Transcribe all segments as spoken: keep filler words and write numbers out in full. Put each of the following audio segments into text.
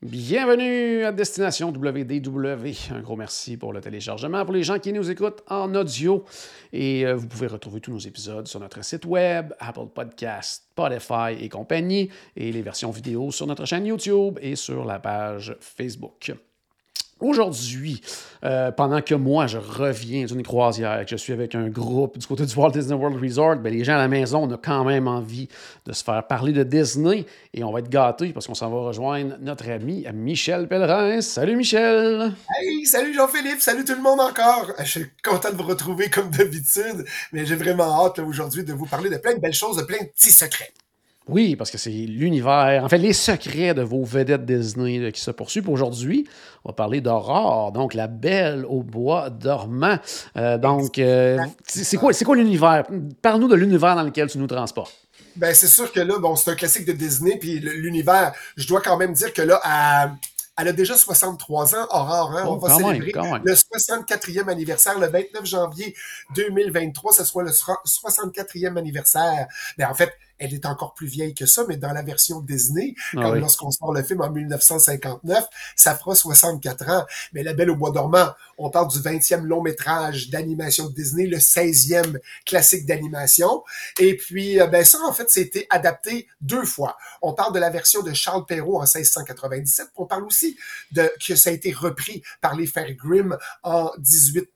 Bienvenue à Destination W D W. Un gros merci pour le téléchargement. Pour les gens qui nous écoutent en audio, et euh, vous pouvez retrouver tous nos épisodes sur notre site web, Apple Podcasts, Spotify et compagnie, et les versions vidéo sur notre chaîne YouTube et sur la page Facebook. Aujourd'hui, euh, pendant que moi, je reviens d'une croisière, que je suis avec un groupe du côté du Walt Disney World Resort, bien, les gens à la maison, on a quand même envie de se faire parler de Disney et on va être gâtés parce qu'on s'en va rejoindre notre ami Michel Pellerin. Salut Michel! Hey, salut Jean-Philippe! Salut tout le monde encore! Je suis content de vous retrouver comme d'habitude, mais j'ai vraiment hâte là, aujourd'hui de vous parler de plein de belles choses, de plein de petits secrets. Oui, parce que c'est l'univers, en fait, les secrets de vos vedettes Disney là, qui se poursuivent. Aujourd'hui, on va parler d'Aurore, donc la belle au bois dormant. Euh, donc, euh, c'est quoi, c'est quoi l'univers? Parle-nous de l'univers dans lequel tu nous transportes. Ben, c'est sûr que là, bon, c'est un classique de Disney, puis l'univers, je dois quand même dire que là, à... elle a déjà soixante-trois ans, Aurore, hein? Oh, on va célébrer même, le soixante-quatrième anniversaire le vingt-neuf janvier deux mille vingt-trois, ce sera le soixante-quatrième anniversaire. Mais en fait, elle est encore plus vieille que ça, mais dans la version Disney, ah comme oui. Lorsqu'on sort le film en dix-neuf cent cinquante-neuf, ça fera soixante-quatre ans. Mais La Belle au bois dormant, on parle du vingtième long métrage d'animation de Disney, le seizième classique d'animation. Et puis, ben ça, en fait, c'était adapté deux fois. On parle de la version de Charles Perrault en seize cent quatre-vingt-dix-sept, on parle aussi de que ça a été repris par les frères Grimm en dix-huit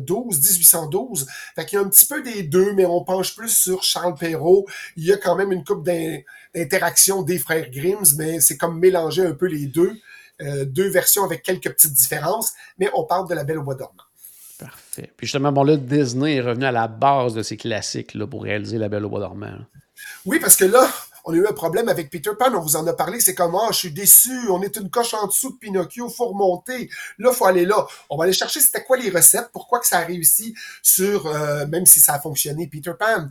douze, mille huit cent douze. Fait qu'il y a un petit peu des deux, mais on penche plus sur Charles Perrault. Il y a quand même une couple d'in- d'interactions des frères Grimm, mais c'est comme mélanger un peu les deux. Euh, deux versions avec quelques petites différences, mais on parle de La Belle au bois dormant. Parfait. Puis justement, bon là, Disney est revenu à la base de ces classiques là, pour réaliser La Belle au bois dormant. Hein. Oui, parce que là, on a eu un problème avec Peter Pan, on vous en a parlé, c'est comme « Ah, oh, je suis déçu, on est une coche en dessous de Pinocchio, faut remonter, là, faut aller là. » On va aller chercher c'était quoi les recettes, pourquoi que ça a réussi sur, euh, même si ça a fonctionné, Peter Pan.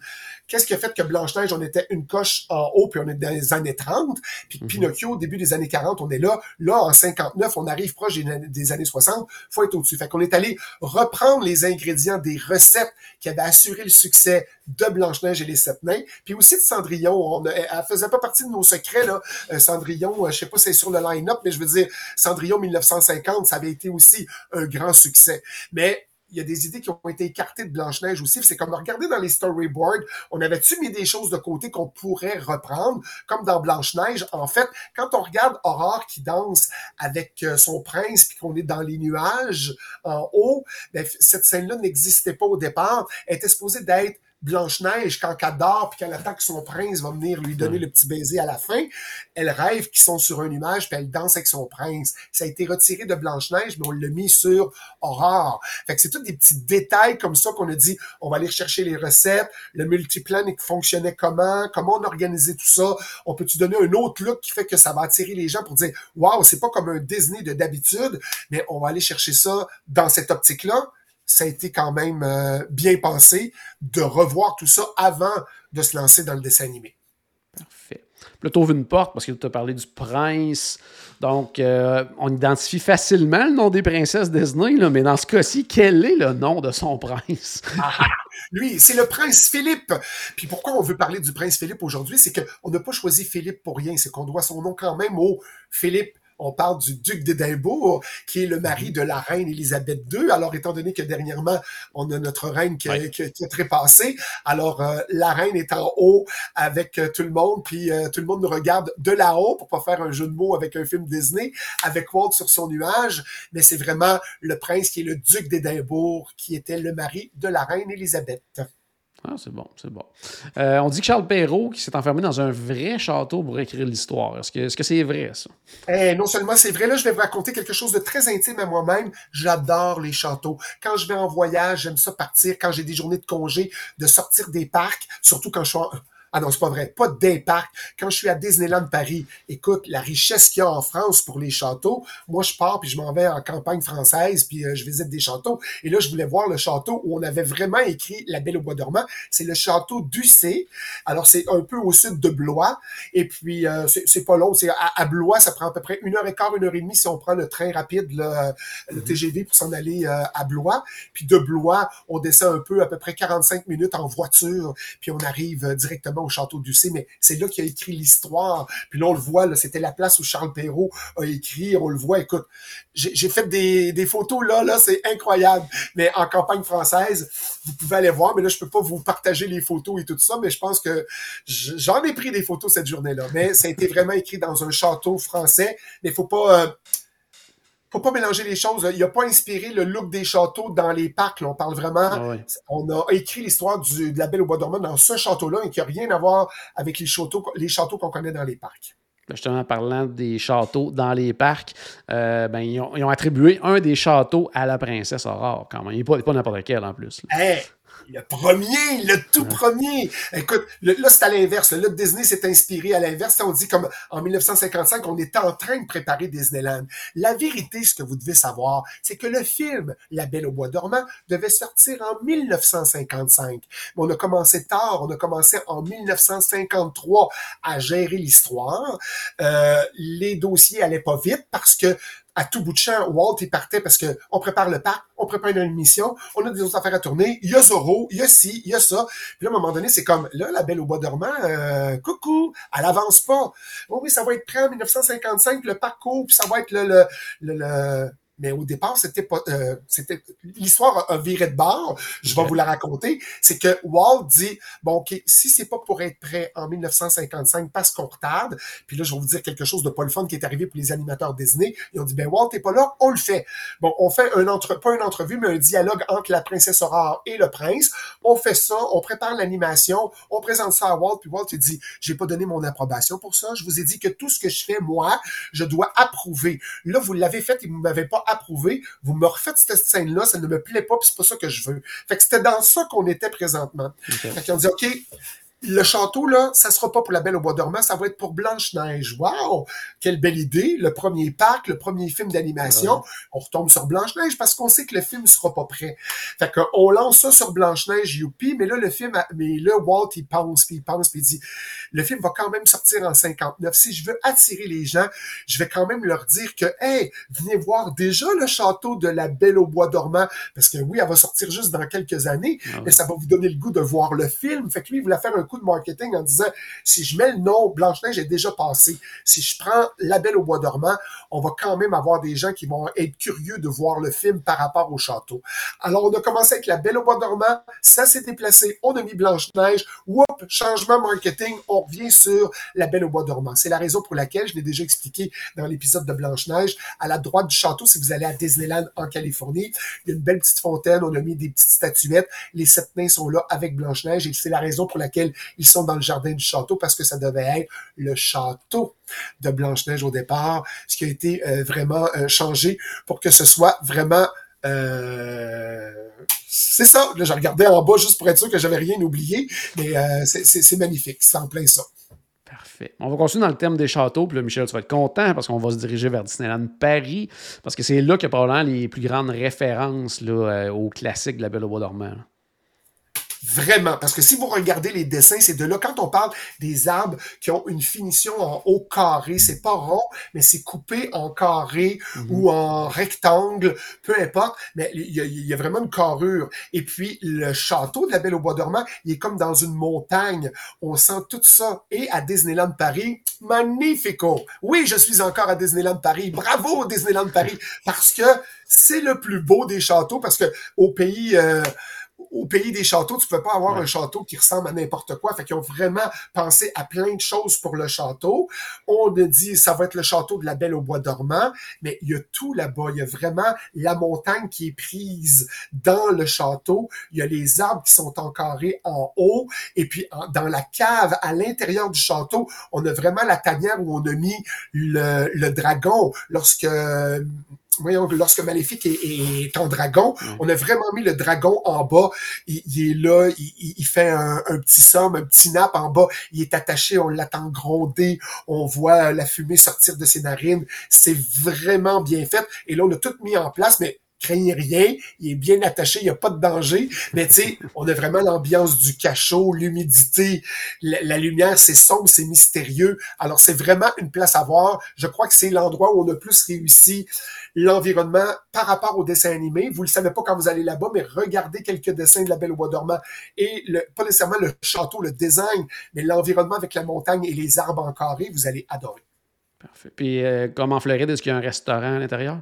Qu'est-ce qui a fait que Blanche-Neige, on était une coche en haut, puis on est dans les années trente, puis mm-hmm. Pinocchio, au début des années quarante, on est là. Là, en cinquante-neuf, on arrive proche des années soixante, faut être au-dessus. Fait qu'on est allé reprendre les ingrédients des recettes qui avaient assuré le succès de Blanche-Neige et les Sept Nains, puis aussi de Cendrillon. On a, elle faisait pas partie de nos secrets, là. Euh, Cendrillon, euh, je sais pas si c'est sur le line-up, mais je veux dire, Cendrillon dix-neuf cent cinquante, ça avait été aussi un grand succès. Mais il y a des idées qui ont été écartées de Blanche-Neige aussi. C'est comme, regardez dans les storyboards, on avait-tu mis des choses de côté qu'on pourrait reprendre, comme dans Blanche-Neige. En fait, quand on regarde Aurore qui danse avec son prince puis qu'on est dans les nuages en haut, bien, cette scène-là n'existait pas au départ. Elle était supposée d'être Blanche-Neige, quand elle dort, puis qu'elle attend que son prince va venir lui donner mmh. le petit baiser à la fin, elle rêve qu'ils sont sur un nuage, puis elle danse avec son prince. Ça a été retiré de Blanche-Neige, mais on l'a mis sur Aurore. Fait que c'est tous des petits détails comme ça qu'on a dit, on va aller chercher les recettes, le multiplan fonctionnait comment, comment on organisait tout ça, on peut-tu donner un autre look qui fait que ça va attirer les gens pour dire « Wow, c'est pas comme un Disney de d'habitude, mais on va aller chercher ça dans cette optique-là. » Ça a été quand même euh, bien pensé de revoir tout ça avant de se lancer dans le dessin animé. Parfait. Là, tu ouvres une porte parce que tu as parlé du prince. Donc, euh, on identifie facilement le nom des princesses Disney, là, mais dans ce cas-ci, quel est le nom de son prince? Ah, lui, c'est le prince Philippe. Puis pourquoi on veut parler du prince Philippe aujourd'hui? C'est qu'on n'a pas choisi Philippe pour rien. C'est qu'on doit son nom quand même au Philippe. On parle du duc d'Édimbourg, qui est le mari de la reine Élisabeth deux. Alors, étant donné que dernièrement, on a notre reine qui, oui. qui, qui a trépassé, alors euh, la reine est en haut avec euh, tout le monde, puis euh, tout le monde nous regarde de là-haut, pour pas faire un jeu de mots avec un film Disney, avec Walt sur son nuage, mais c'est vraiment le prince qui est le duc d'Édimbourg, qui était le mari de la reine Élisabeth. Ah, c'est bon, c'est bon. Euh, on dit que Charles Perrault qui s'est enfermé dans un vrai château pour écrire l'histoire. Est-ce que, est-ce que c'est vrai, ça? Eh, non seulement c'est vrai, là, je vais vous raconter quelque chose de très intime à moi-même. J'adore les châteaux. Quand je vais en voyage, j'aime ça partir. Quand j'ai des journées de congé, de sortir des parcs, surtout quand je suis en... Ah non, c'est pas vrai, pas d'impact. Quand je suis à Disneyland Paris, écoute, la richesse qu'il y a en France pour les châteaux, moi je pars puis je m'en vais en campagne française puis euh, je visite des châteaux. Et là, je voulais voir le château où on avait vraiment écrit La Belle au bois dormant. C'est le château d'Ussé. Alors, c'est un peu au sud de Blois. Et puis, euh, c'est, c'est pas long. C'est à, à Blois, ça prend à peu près une heure et quart, une heure et demie si on prend le train rapide, le, le T G V pour s'en aller euh, à Blois. Puis de Blois, on descend un peu, à peu près quarante-cinq minutes en voiture. Puis on arrive euh, directement au Château d'Ussé, mais c'est là qu'il a écrit l'histoire. Puis là, on le voit, là, c'était la place où Charles Perrault a écrit. On le voit, écoute, j'ai, j'ai fait des, des photos là, là, c'est incroyable. Mais en campagne française, vous pouvez aller voir, mais là, je peux pas vous partager les photos et tout ça, mais je pense que j'en ai pris des photos cette journée-là. Mais ça a été vraiment écrit dans un château français, mais faut pas... Euh, Faut pas mélanger les choses. Il a pas inspiré le look des châteaux dans les parcs. Là. On parle vraiment... Ah oui. On a écrit l'histoire du, de la Belle au bois dormant dans ce château-là et qui n'a rien à voir avec les châteaux, les châteaux qu'on connaît dans les parcs. Justement, en parlant des châteaux dans les parcs, euh, ben, ils, ont, ils ont attribué un des châteaux à la princesse Aurore, quand même. Il n'est pas, pas n'importe quel, en plus. Hey, le premier, le tout ah. premier. Écoute, le, là, c'est à l'inverse. Là, Disney s'est inspiré à l'inverse. On dit comme en dix-neuf cent cinquante-cinq, on était en train de préparer Disneyland. La vérité, ce que vous devez savoir, c'est que le film La Belle au bois dormant devait sortir en dix-neuf cent cinquante-cinq. Mais on a commencé tard. On a commencé en dix-neuf cent cinquante-trois à gérer l'histoire. Euh, les dossiers allaient pas vite parce que à tout bout de champ, Walt, il partait parce que on prépare le parc, on prépare une mission, on a des autres affaires à tourner, il y a Zorro, il y a ci, il y a ça. Puis là, à un moment donné, c'est comme, là, la Belle au bois dormant, euh, coucou, elle avance pas. Oh oui, ça va être prêt en dix-neuf cent cinquante-cinq, le parc court, puis ça va être le... le, le, le... Mais au départ, c'était pas... Euh, c'était l'histoire a, a viré de bord, je vais vous la raconter, c'est que Walt dit, bon, OK, si c'est pas pour être prêt en dix-neuf cent cinquante-cinq parce qu'on retarde, puis là, je vais vous dire quelque chose de pas le fun qui est arrivé pour les animateurs Disney, ils ont dit, ben Walt, t'es pas là, on le fait. Bon, on fait un entre... pas une entrevue, mais un dialogue entre la princesse Aurore et le prince, on fait ça, on prépare l'animation, on présente ça à Walt, puis Walt, il dit, j'ai pas donné mon approbation pour ça, je vous ai dit que tout ce que je fais, moi, je dois approuver. Là, vous l'avez fait et vous m'avez pas approuvé, vous me refaites cette scène-là, ça ne me plaît pas, puis c'est pas ça que je veux. Fait que c'était dans ça qu'on était présentement. Okay. Fait qu'on dit, OK, le château, là, ça sera pas pour la Belle au bois dormant, ça va être pour Blanche-Neige. Wow! Quelle belle idée! Le premier parc, le premier film d'animation. Uh-huh. On retombe sur Blanche-Neige parce qu'on sait que le film sera pas prêt. Fait qu'on lance ça sur Blanche-Neige, youpi, mais là, le film, a... mais là, Walt, il pense, puis il pense, puis il dit, le film va quand même sortir en cinquante-neuf. Si je veux attirer les gens, je vais quand même leur dire que, hey, venez voir déjà le château de la Belle au bois dormant, parce que oui, elle va sortir juste dans quelques années, uh-huh. mais ça va vous donner le goût de voir le film. Fait que lui, il voulait faire un coup de marketing en disant, si je mets le nom Blanche-Neige est déjà passé, si je prends La Belle au bois dormant, on va quand même avoir des gens qui vont être curieux de voir le film par rapport au château. Alors, on a commencé avec La Belle au bois dormant, ça s'est déplacé, on a mis Blanche-Neige, whoop, changement marketing, on revient sur La Belle au bois dormant. C'est la raison pour laquelle, je l'ai déjà expliqué dans l'épisode de Blanche-Neige, à la droite du château, si vous allez à Disneyland en Californie, il y a une belle petite fontaine, on a mis des petites statuettes, les sept nains sont là avec Blanche-Neige et c'est la raison pour laquelle ils sont dans le jardin du château parce que ça devait être le château de Blanche-Neige au départ, ce qui a été euh, vraiment euh, changé pour que ce soit vraiment... Euh... C'est ça, là, je regardais en bas juste pour être sûr que j'avais rien oublié, mais euh, c'est, c'est, c'est magnifique, c'est en plein ça. Parfait. On va continuer dans le thème des châteaux. Puis là, Michel, tu vas être content parce qu'on va se diriger vers Disneyland Paris parce que c'est là qu'il y a probablement les plus grandes références là, euh, aux classiques de la Belle au bois dormant. Là. Vraiment, parce que si vous regardez les dessins, c'est de là, quand on parle des arbres qui ont une finition en haut carré, c'est pas rond, mais c'est coupé en carré mmh. ou en rectangle, peu importe, mais il y, y a vraiment une carrure. Et puis, le château de la Belle au bois dormant, il est comme dans une montagne. On sent tout ça. Et à Disneyland Paris, magnifico! Oui, je suis encore à Disneyland Paris. Bravo Disneyland Paris! Parce que c'est le plus beau des châteaux, parce que au pays... Euh, Au pays des châteaux, tu ne peux pas avoir ouais. un château qui ressemble à n'importe quoi. Fait qu'ils ont vraiment pensé à plein de choses pour le château. On a dit, ça va être le château de la Belle au bois dormant, mais il y a tout là-bas. Il y a vraiment la montagne qui est prise dans le château. Il y a les arbres qui sont encarrés en haut. Et puis, en, dans la cave, à l'intérieur du château, on a vraiment la tanière où on a mis le, le dragon. Lorsque... voyons, lorsque Maléfique est, est en dragon, mm. on a vraiment mis le dragon en bas. Il, il est là, il, il fait un, un petit somme, un petit nap en bas. Il est attaché, on l'attend gronder. On voit la fumée sortir de ses narines. C'est vraiment bien fait. Et là, on a tout mis en place, mais craignez rien, il est bien attaché, il n'y a pas de danger, mais tu sais, on a vraiment l'ambiance du cachot, l'humidité, la, la lumière, c'est sombre, c'est mystérieux, alors c'est vraiment une place à voir. Je crois que c'est l'endroit où on a plus réussi l'environnement par rapport au dessin animé. Vous le savez pas quand vous allez là-bas, mais regardez quelques dessins de la Belle au bois dormant et le, pas nécessairement le château, le design, mais l'environnement avec la montagne et les arbres en carré, vous allez adorer. Parfait. Puis euh, comme en Floride, est-ce qu'il y a un restaurant à l'intérieur?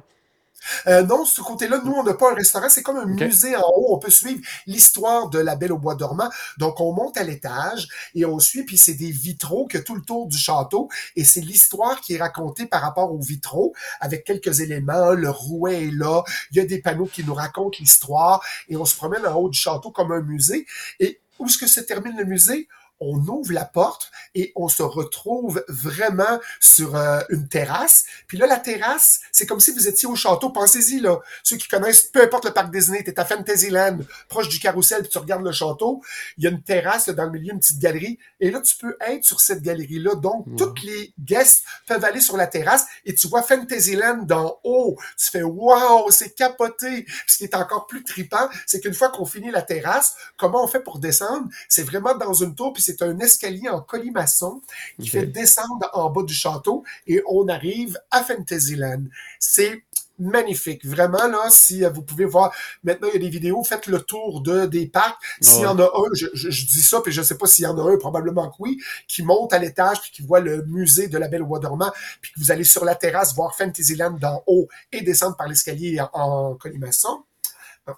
Euh, non, ce côté-là, nous, on n'a pas un restaurant, c'est comme un okay. musée en haut, on peut suivre l'histoire de la Belle au bois dormant, donc on monte à l'étage et on suit, puis c'est des vitraux que tout le tour du château, et c'est l'histoire qui est racontée par rapport aux vitraux, avec quelques éléments, le rouet est là, il y a des panneaux qui nous racontent l'histoire, et on se promène en haut du château comme un musée, et où est-ce que se termine le musée? On ouvre la porte et on se retrouve vraiment sur euh, une terrasse. Puis là, la terrasse, c'est comme si vous étiez au château. Pensez-y, là. Ceux qui connaissent, peu importe le parc Disney, t'es à Fantasyland, proche du carrousel, puis tu regardes le château. Il y a une terrasse là, dans le milieu, une petite galerie. Et là, tu peux être sur cette galerie-là. Donc, mmh. toutes les guests peuvent aller sur la terrasse et tu vois Fantasyland d'en haut. Tu fais « Wow, c'est capoté! » Puis ce qui est encore plus trippant, c'est qu'une fois qu'on finit la terrasse, comment on fait pour descendre? C'est vraiment dans une tour, puis c'est un escalier en colimaçon qui okay. fait descendre en bas du château et on arrive à Fantasyland. C'est magnifique. Vraiment, là, si vous pouvez voir, maintenant, il y a des vidéos, faites le tour de des parcs. S'il ouais. y en a un, je, je, je dis ça, puis je sais pas s'il y en a un, probablement que oui, qui monte à l'étage, puis qui voit le musée de la Belle au bois dormant, puis que vous allez sur la terrasse voir Fantasyland d'en haut et descendre par l'escalier en, en colimaçon.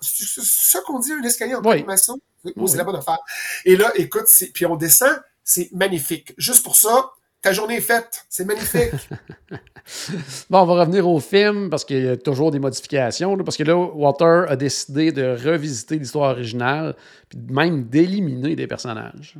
C'est ça qu'on dit, un escalier en colimaçon? Oui. Oh, c'est la bonne affaire. Et là, écoute, c'est... puis on descend, c'est magnifique. Juste pour ça, ta journée est faite. C'est magnifique. Bon, on va revenir au film parce qu'il y a toujours des modifications. Là, parce que là, Walter a décidé de revisiter l'histoire originale puis même d'éliminer des personnages.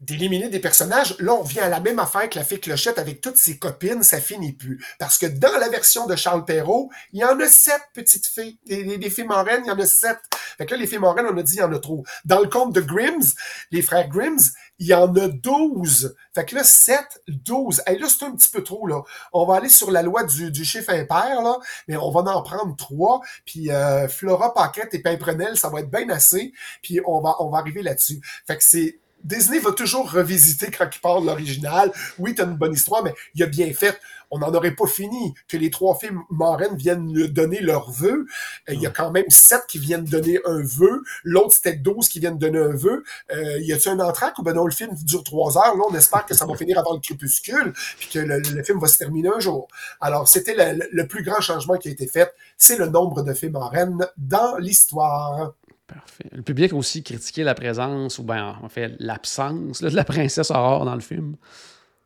D'éliminer des personnages, là, on vient à la même affaire que la fée Clochette avec toutes ses copines, ça finit plus. Parce que dans la version de Charles Perrault, il y en a sept petites fées. Les, les, les fées marraines, il y en a sept. Fait que là, les fées marraines, on a dit, il y en a trop. Dans le conte de Grimm, les frères Grimm, il y en a douze. Fait que là, sept, douze. Hey, là, c'est un petit peu trop, là. On va aller sur la loi du, du chiffre impair, là, mais on va en prendre trois. Puis euh, Flora, Paquette et Pimprenelle, ça va être bien assez. Puis on va, on va arriver là-dessus. Fait que c'est... Disney va toujours revisiter quand il parle de l'original. Oui, t'as une bonne histoire, mais il a bien fait. On n'en aurait pas fini que les trois filles marraines viennent donner leur vœu. Il y a quand même sept qui viennent donner un vœu. L'autre, c'était douze qui viennent donner un vœu. Euh, y a-t-il un entracte? Ben non, le film dure trois heures. Là, on espère que ça va finir avant le crépuscule puis que le, le film va se terminer un jour. Alors, c'était le, le plus grand changement qui a été fait. C'est le nombre de filles marraines dans l'histoire. Parfait. Le public a aussi critiqué la présence ou bien en fait l'absence là, de la princesse Aurore dans le film.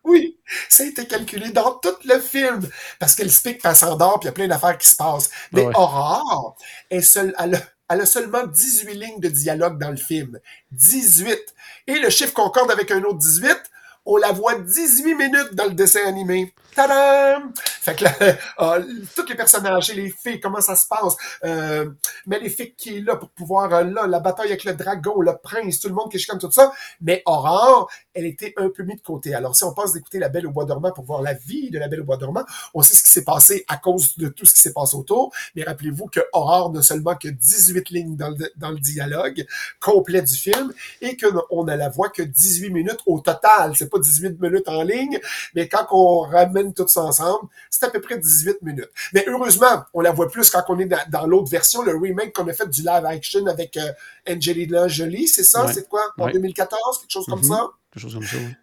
Oui, ça a été calculé dans tout le film parce qu'elle se pique, puis elle s'endort, puis il y a plein d'affaires qui se passent. Mais ouais. Aurore, est seule, elle, a, elle a seulement dix-huit lignes de dialogue dans le film. dix-huit. Et le chiffre concorde avec un autre dix-huit. On la voit dix-huit minutes dans le dessin animé. Tadam! Fait que là, euh, tous les personnages et les fées, comment ça se passe? Euh, Maléfique qui est là pour pouvoir, euh, là, la bataille avec le dragon, le prince, tout le monde qui est comme tout ça. Mais Aurore, elle était un peu mise de côté. Alors, si on passe d'écouter La Belle au bois dormant pour voir la vie de La Belle au bois dormant, on sait ce qui s'est passé à cause de tout ce qui s'est passé autour. Mais rappelez-vous que Aurore n'a seulement que dix-huit lignes dans le, dans le dialogue complet du film et qu'on ne la voit que dix-huit minutes au total. C'est pas dix-huit minutes en ligne, mais quand on ramène tout ça ensemble, c'est à peu près dix-huit minutes. Mais heureusement, on la voit plus quand on est dans, dans l'autre version, le remake qu'on a fait du live action avec euh, Angelina Jolie, c'est ça? Ouais. C'est quoi? En ouais. deux mille quatorze, quelque chose comme mm-hmm. ça? Quelque chose comme ça, oui.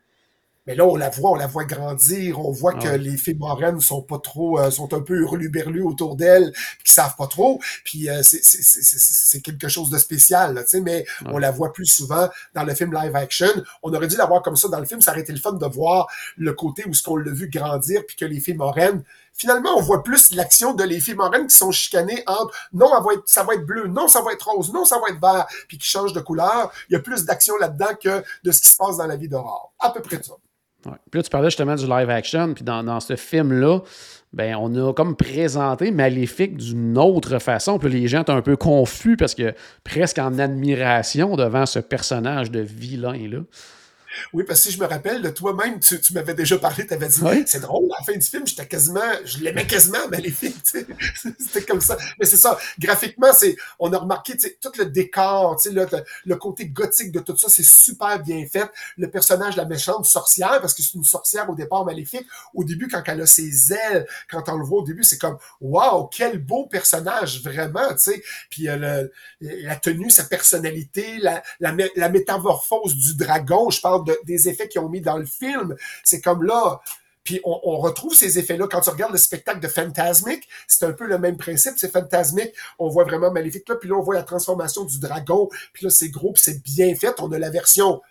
Mais là, on la voit, on la voit grandir, on voit ah que ouais. les fées marraines sont pas trop, euh, sont un peu hurluberlues autour d'elle, qui savent pas trop, puis euh, c'est, c'est, c'est, c'est quelque chose de spécial, tu sais, mais ouais. on la voit plus souvent dans le film live action. On aurait dû la voir comme ça dans le film, ça aurait été le fun de voir le côté où ce qu'on l'a vu grandir, puis que les fées marraines, finalement, on voit plus l'action de les filles marraines qui sont chicanées entre « non, ça va être, ça va être bleu, non, ça va être rose, non, ça va être vert », puis qui changent de couleur. Il y a plus d'action là-dedans que de ce qui se passe dans la vie d'Aurore. À peu près ça. Ouais. Puis là, tu parlais justement du live action, puis dans, dans ce film-là, ben, on a comme présenté Maléfique d'une autre façon. Puis là, les gens étaient un peu confus parce que presque en admiration devant ce personnage de vilain-là. Oui, parce que si je me rappelle, de toi-même, tu, tu m'avais déjà parlé, tu avais dit oui. C'est drôle, à la fin du film, j'étais quasiment, je l'aimais quasiment, Maléfique. C'était comme ça. Mais c'est ça, graphiquement, c'est, on a remarqué tout le décor, là, le, le côté gothique de tout ça, c'est super bien fait. Le personnage, la méchante sorcière, parce que c'est une sorcière au départ, Maléfique. Au début, quand elle a ses ailes, quand on le voit au début, c'est comme waouh, quel beau personnage, vraiment. T'sais. Puis euh, le, la tenue, sa personnalité, la, la, la métamorphose du dragon, je parle De, des effets qu'ils ont mis dans le film. C'est comme là... Puis on, on retrouve ces effets-là. Quand tu regardes le spectacle de Fantasmic, c'est un peu le même principe. C'est Fantasmic, on voit vraiment Maléfique là, puis là, on voit la transformation du dragon. Puis là, c'est gros, puis c'est bien fait. On a la version...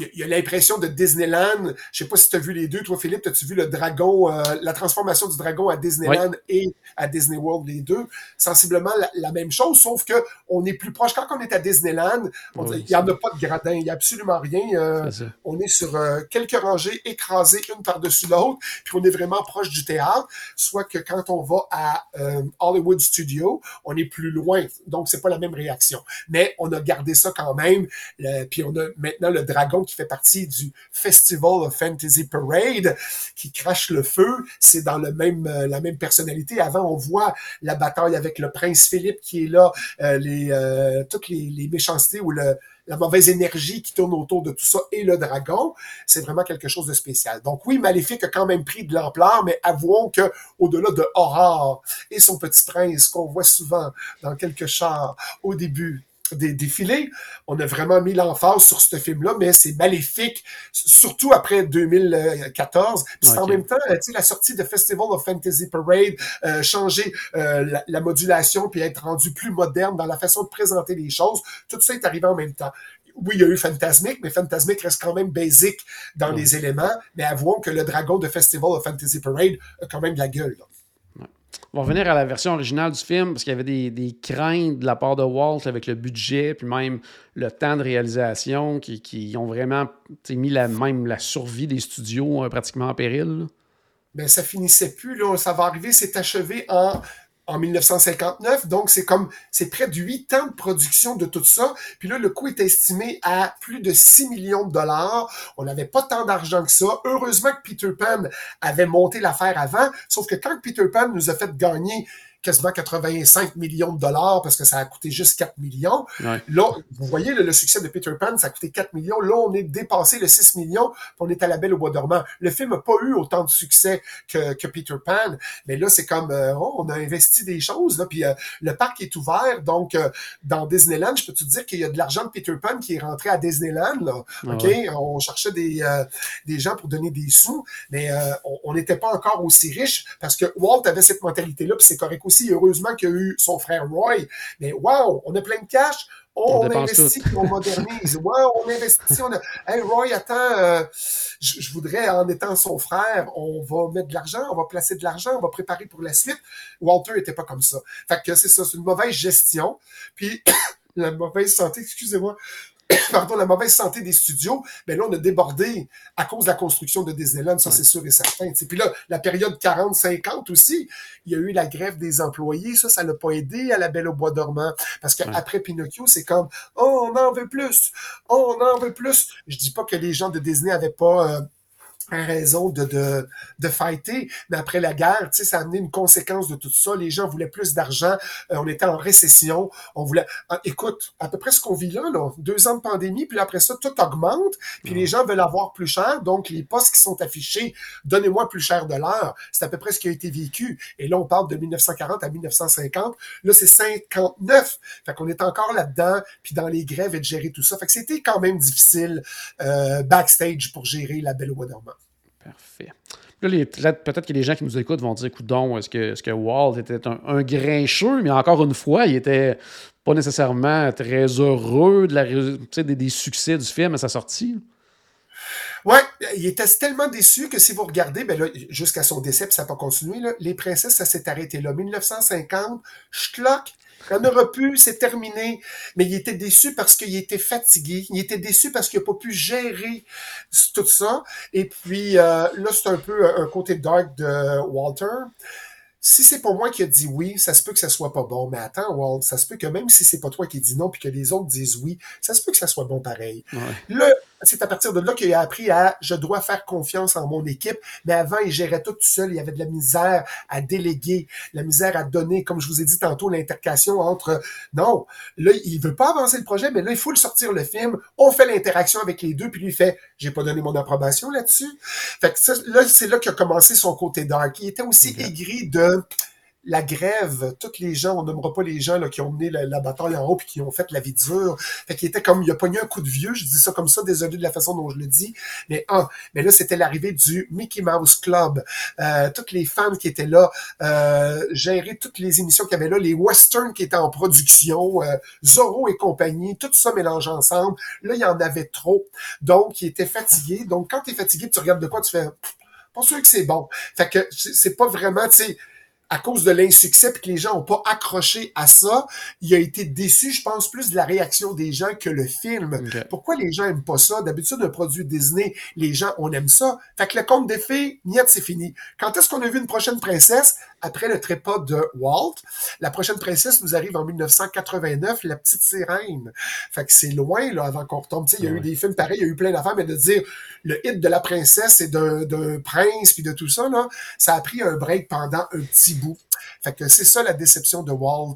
Il y, y a l'impression de Disneyland. Je sais pas si tu as vu les deux. Toi, Philippe, as-tu vu le dragon, euh, la transformation du dragon à Disneyland oui. et à Disney World, les deux? Sensiblement la, la même chose, sauf que on est plus proche. Quand on est à Disneyland, il oui, n'y en a pas de gradin, il n'y a absolument rien. Euh, on est sur euh, quelques rangées écrasées une par-dessus l'autre, puis on est vraiment proche du théâtre. Soit que quand on va à euh, Hollywood Studios, on est plus loin. Donc, c'est pas la même réaction. Mais on a gardé ça quand même. Euh, puis on a maintenant le dragon qui fait partie du Festival of Fantasy Parade, qui crache le feu. C'est dans le même, euh, la même personnalité. Avant, on voit la bataille avec le Prince Philippe qui est là, euh, les, euh, toutes les, les méchancetés ou le, la mauvaise énergie qui tourne autour de tout ça et le dragon. C'est vraiment quelque chose de spécial. Donc oui, Maléfique a quand même pris de l'ampleur, mais avouons que au-delà de Aurore et son petit prince qu'on voit souvent dans quelques chars au début, des défilés, on a vraiment mis l'emphase sur ce film-là, mais c'est Maléfique, surtout après deux mille quatorze. Puis okay. C'est en même temps, tu sais, la sortie de Festival of Fantasy Parade, euh, changer euh, la, la modulation puis être rendu plus moderne dans la façon de présenter les choses, tout ça est arrivé en même temps. Oui, il y a eu Fantasmic, mais Fantasmic reste quand même basic dans mmh. les éléments, mais avouons que le dragon de Festival of Fantasy Parade a quand même de la gueule, là. On va revenir à la version originale du film parce qu'il y avait des, des craintes de la part de Walt avec le budget puis même le temps de réalisation qui, qui ont vraiment mis la, même la survie des studios euh, pratiquement en péril. Bien, ça finissait plus. Là, ça va arriver, c'est achevé en... en dix-neuf cent cinquante-neuf, donc c'est comme, c'est près de huit ans de production de tout ça. Puis là, le coût est estimé à plus de six millions de dollars. On n'avait pas tant d'argent que ça. Heureusement que Peter Pan avait monté l'affaire avant, sauf que quand Peter Pan nous a fait gagner quasiment quatre-vingt-cinq millions de dollars parce que ça a coûté juste quatre millions. Ouais. Là, vous voyez, le, le succès de Peter Pan, ça a coûté quatre millions. Là, on est dépassé le six millions, puis on est à la Belle au bois dormant. Le film n'a pas eu autant de succès que, que Peter Pan, mais là, c'est comme, euh, oh, on a investi des choses, là, puis euh, le parc est ouvert, donc euh, dans Disneyland, je peux te dire qu'il y a de l'argent de Peter Pan qui est rentré à Disneyland, là. Ah, OK? Ouais. On cherchait des, euh, des gens pour donner des sous, mais euh, on n'était pas encore aussi riches parce que Walt avait cette mentalité-là, puis c'est correct aussi. Heureusement qu'il y a eu son frère Roy. Mais wow, on a plein de cash. On, on, on investit et on modernise. Wow, on investit. On a... Hey Roy, attends, euh, je, je voudrais, en étant son frère, on va mettre de l'argent, on va placer de l'argent, on va préparer pour la suite. Walter n'était pas comme ça. Fait que c'est ça, c'est une mauvaise gestion. Puis la mauvaise santé, excusez-moi, pardon, la mauvaise santé des studios, ben là, on a débordé à cause de la construction de Disneyland, ça, ouais. c'est sûr et certain. T'sais. Puis là, la période quarante cinquante aussi, il y a eu la grève des employés, ça, ça l'a pas aidé à la Belle au bois dormant, parce qu'après ouais. Pinocchio, c'est comme « Oh, on en veut plus! Oh, on en veut plus! » Je dis pas que les gens de Disney avaient pas... Euh, en raison de, de, de fighter, mais après la guerre, tu sais, ça a amené une conséquence de tout ça, les gens voulaient plus d'argent, euh, on était en récession, on voulait, ah, écoute, à peu près ce qu'on vit là, là, deux ans de pandémie, puis après ça, tout augmente, puis mmh. les gens veulent avoir plus cher, donc les postes qui sont affichés, donnez-moi plus cher de l'heure, c'est à peu près ce qui a été vécu, et là, on parle de dix-neuf cent quarante à dix-neuf cent cinquante, là, c'est cinquante-neuf, fait qu'on est encore là-dedans, puis dans les grèves et de gérer tout ça, fait que c'était quand même difficile, euh, backstage pour gérer la Belle au bois dormant. Parfait. Là, les, là, peut-être que les gens qui nous écoutent vont dire, coudonc, est-ce que, est-ce que Walt était un, un grincheux? Mais encore une fois, il était pas nécessairement très heureux de la, des, des succès du film à sa sortie. Ouais, il était tellement déçu que si vous regardez, ben là, jusqu'à son décès, puis ça n'a pas continué, là, Les Princesses, ça s'est arrêté là. dix-neuf cent cinquante, schlock, On aurait pu, c'est terminé. Mais il était déçu parce qu'il était fatigué. Il était déçu parce qu'il n'a pas pu gérer tout ça. Et puis, euh, là, c'est un peu un côté dark de Walter. Si c'est pas moi qui a dit oui, ça se peut que ça soit pas bon. Mais attends, Walt, ça se peut que même si c'est pas toi qui dis non puis que les autres disent oui, ça se peut que ça soit bon pareil. Ouais. Là, c'est à partir de là qu'il a appris à « je dois faire confiance en mon équipe », mais avant, il gérait tout seul, il avait de la misère à déléguer, de la misère à donner, comme je vous ai dit tantôt, l'intercation entre « non, là, il veut pas avancer le projet, mais là, il faut le sortir le film, on fait l'interaction avec les deux, puis lui fait « j'ai pas donné mon approbation là-dessus ». Fait que ça, là, c'est là qu'a commencé son côté dark. Il était aussi okay. aigri de... la grève, toutes les gens, on nommera pas les gens là, qui ont mené la, la bataille en haut puis qui ont fait la vie dure. Fait qu'il était comme, il a pogné un coup de vieux, je dis ça comme ça, désolé de la façon dont je le dis, mais ah, mais là c'était l'arrivée du Mickey Mouse Club, euh, toutes les femmes qui étaient là, euh, gérer toutes les émissions qu'il y avait là, les westerns qui étaient en production, euh, Zorro et compagnie, tout ça mélange ensemble. Là, il y en avait trop, donc il était fatigué. Donc quand t'es fatigué, tu regardes de quoi, tu fais, pas sûr que c'est bon. Fait que c'est pas vraiment, tu sais, à cause de l'insuccès et que les gens n'ont pas accroché à ça, il a été déçu, je pense, plus de la réaction des gens que le film. Okay. Pourquoi les gens n'aiment pas ça? D'habitude, un produit Disney, les gens, on aime ça. Fait que le conte des fées, niette, c'est fini. Quand est-ce qu'on a vu une prochaine princesse? Après le trépas de Walt, la prochaine princesse nous arrive en dix-neuf cent quatre-vingt-neuf, La Petite Sirène. Fait que c'est loin, là, avant qu'on retombe. Tu sais, il y a ouais. eu des films pareils, il y a eu plein d'affaires, mais de dire le hit de La Princesse et d'un, d'un prince puis de tout ça, là, ça a pris un break pendant un petit bout. Fait que c'est ça la déception de Walt.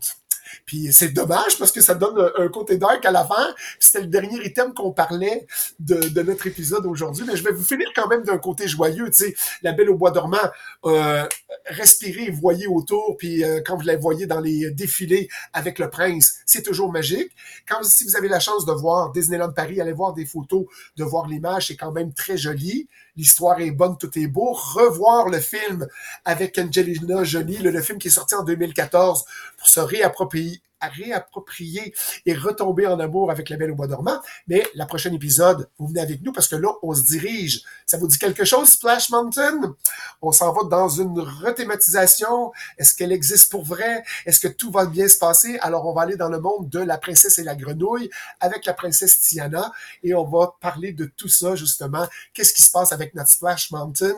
Puis c'est dommage parce que ça donne un, un côté dark à l'avant. C'était le dernier item qu'on parlait de, de notre épisode aujourd'hui. Mais je vais vous finir quand même d'un côté joyeux. Tu sais, la Belle au bois dormant, euh, respirez, voyez autour. Puis euh, quand vous la voyez dans les défilés avec le prince, c'est toujours magique. Quand si vous avez la chance de voir Disneyland Paris, allez voir des photos, de voir l'image, c'est quand même très joli. L'histoire est bonne, tout est beau. Revoir le film avec Angelina Jolie, le, le film qui est sorti en deux mille quatorze pour se réapproprier, réapproprier et retomber en amour avec La Belle au bois dormant. Mais la prochaine épisode, vous venez avec nous parce que là, on se dirige. Ça vous dit quelque chose, Splash Mountain? On s'en va dans une rethématisation. Est-ce qu'elle existe pour vrai? Est-ce que tout va bien se passer? Alors, on va aller dans le monde de La Princesse et la Grenouille avec la princesse Tiana et on va parler de tout ça, justement. Qu'est-ce qui se passe avec notre Splash Mountain?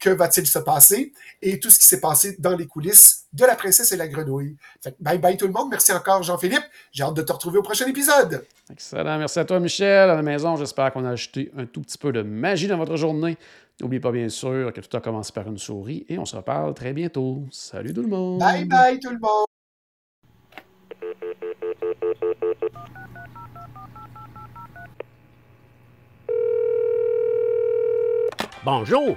Que va-t-il se passer? Et tout ce qui s'est passé dans les coulisses de La Princesse et la Grenouille. Fait, bye bye tout le monde. Merci encore, Jean-Philippe. J'ai hâte de te retrouver au prochain épisode. Excellent. Merci à toi, Michel. À la maison, j'espère qu'on a ajouté un tout petit peu de magie dans votre journée. N'oubliez pas, bien sûr, que tout a commencé par une souris et on se reparle très bientôt. Salut tout le monde. Bye bye tout le monde. Bonjour.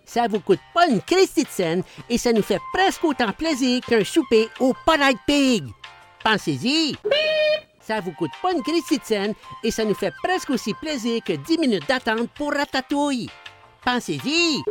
Ça vous coûte pas une christie de scène et ça nous fait presque autant plaisir qu'un souper au Polite Pig. Pensez-y! Ça vous coûte pas une christie de scène et ça nous fait presque aussi plaisir que dix minutes d'attente pour Ratatouille. Pensez-y!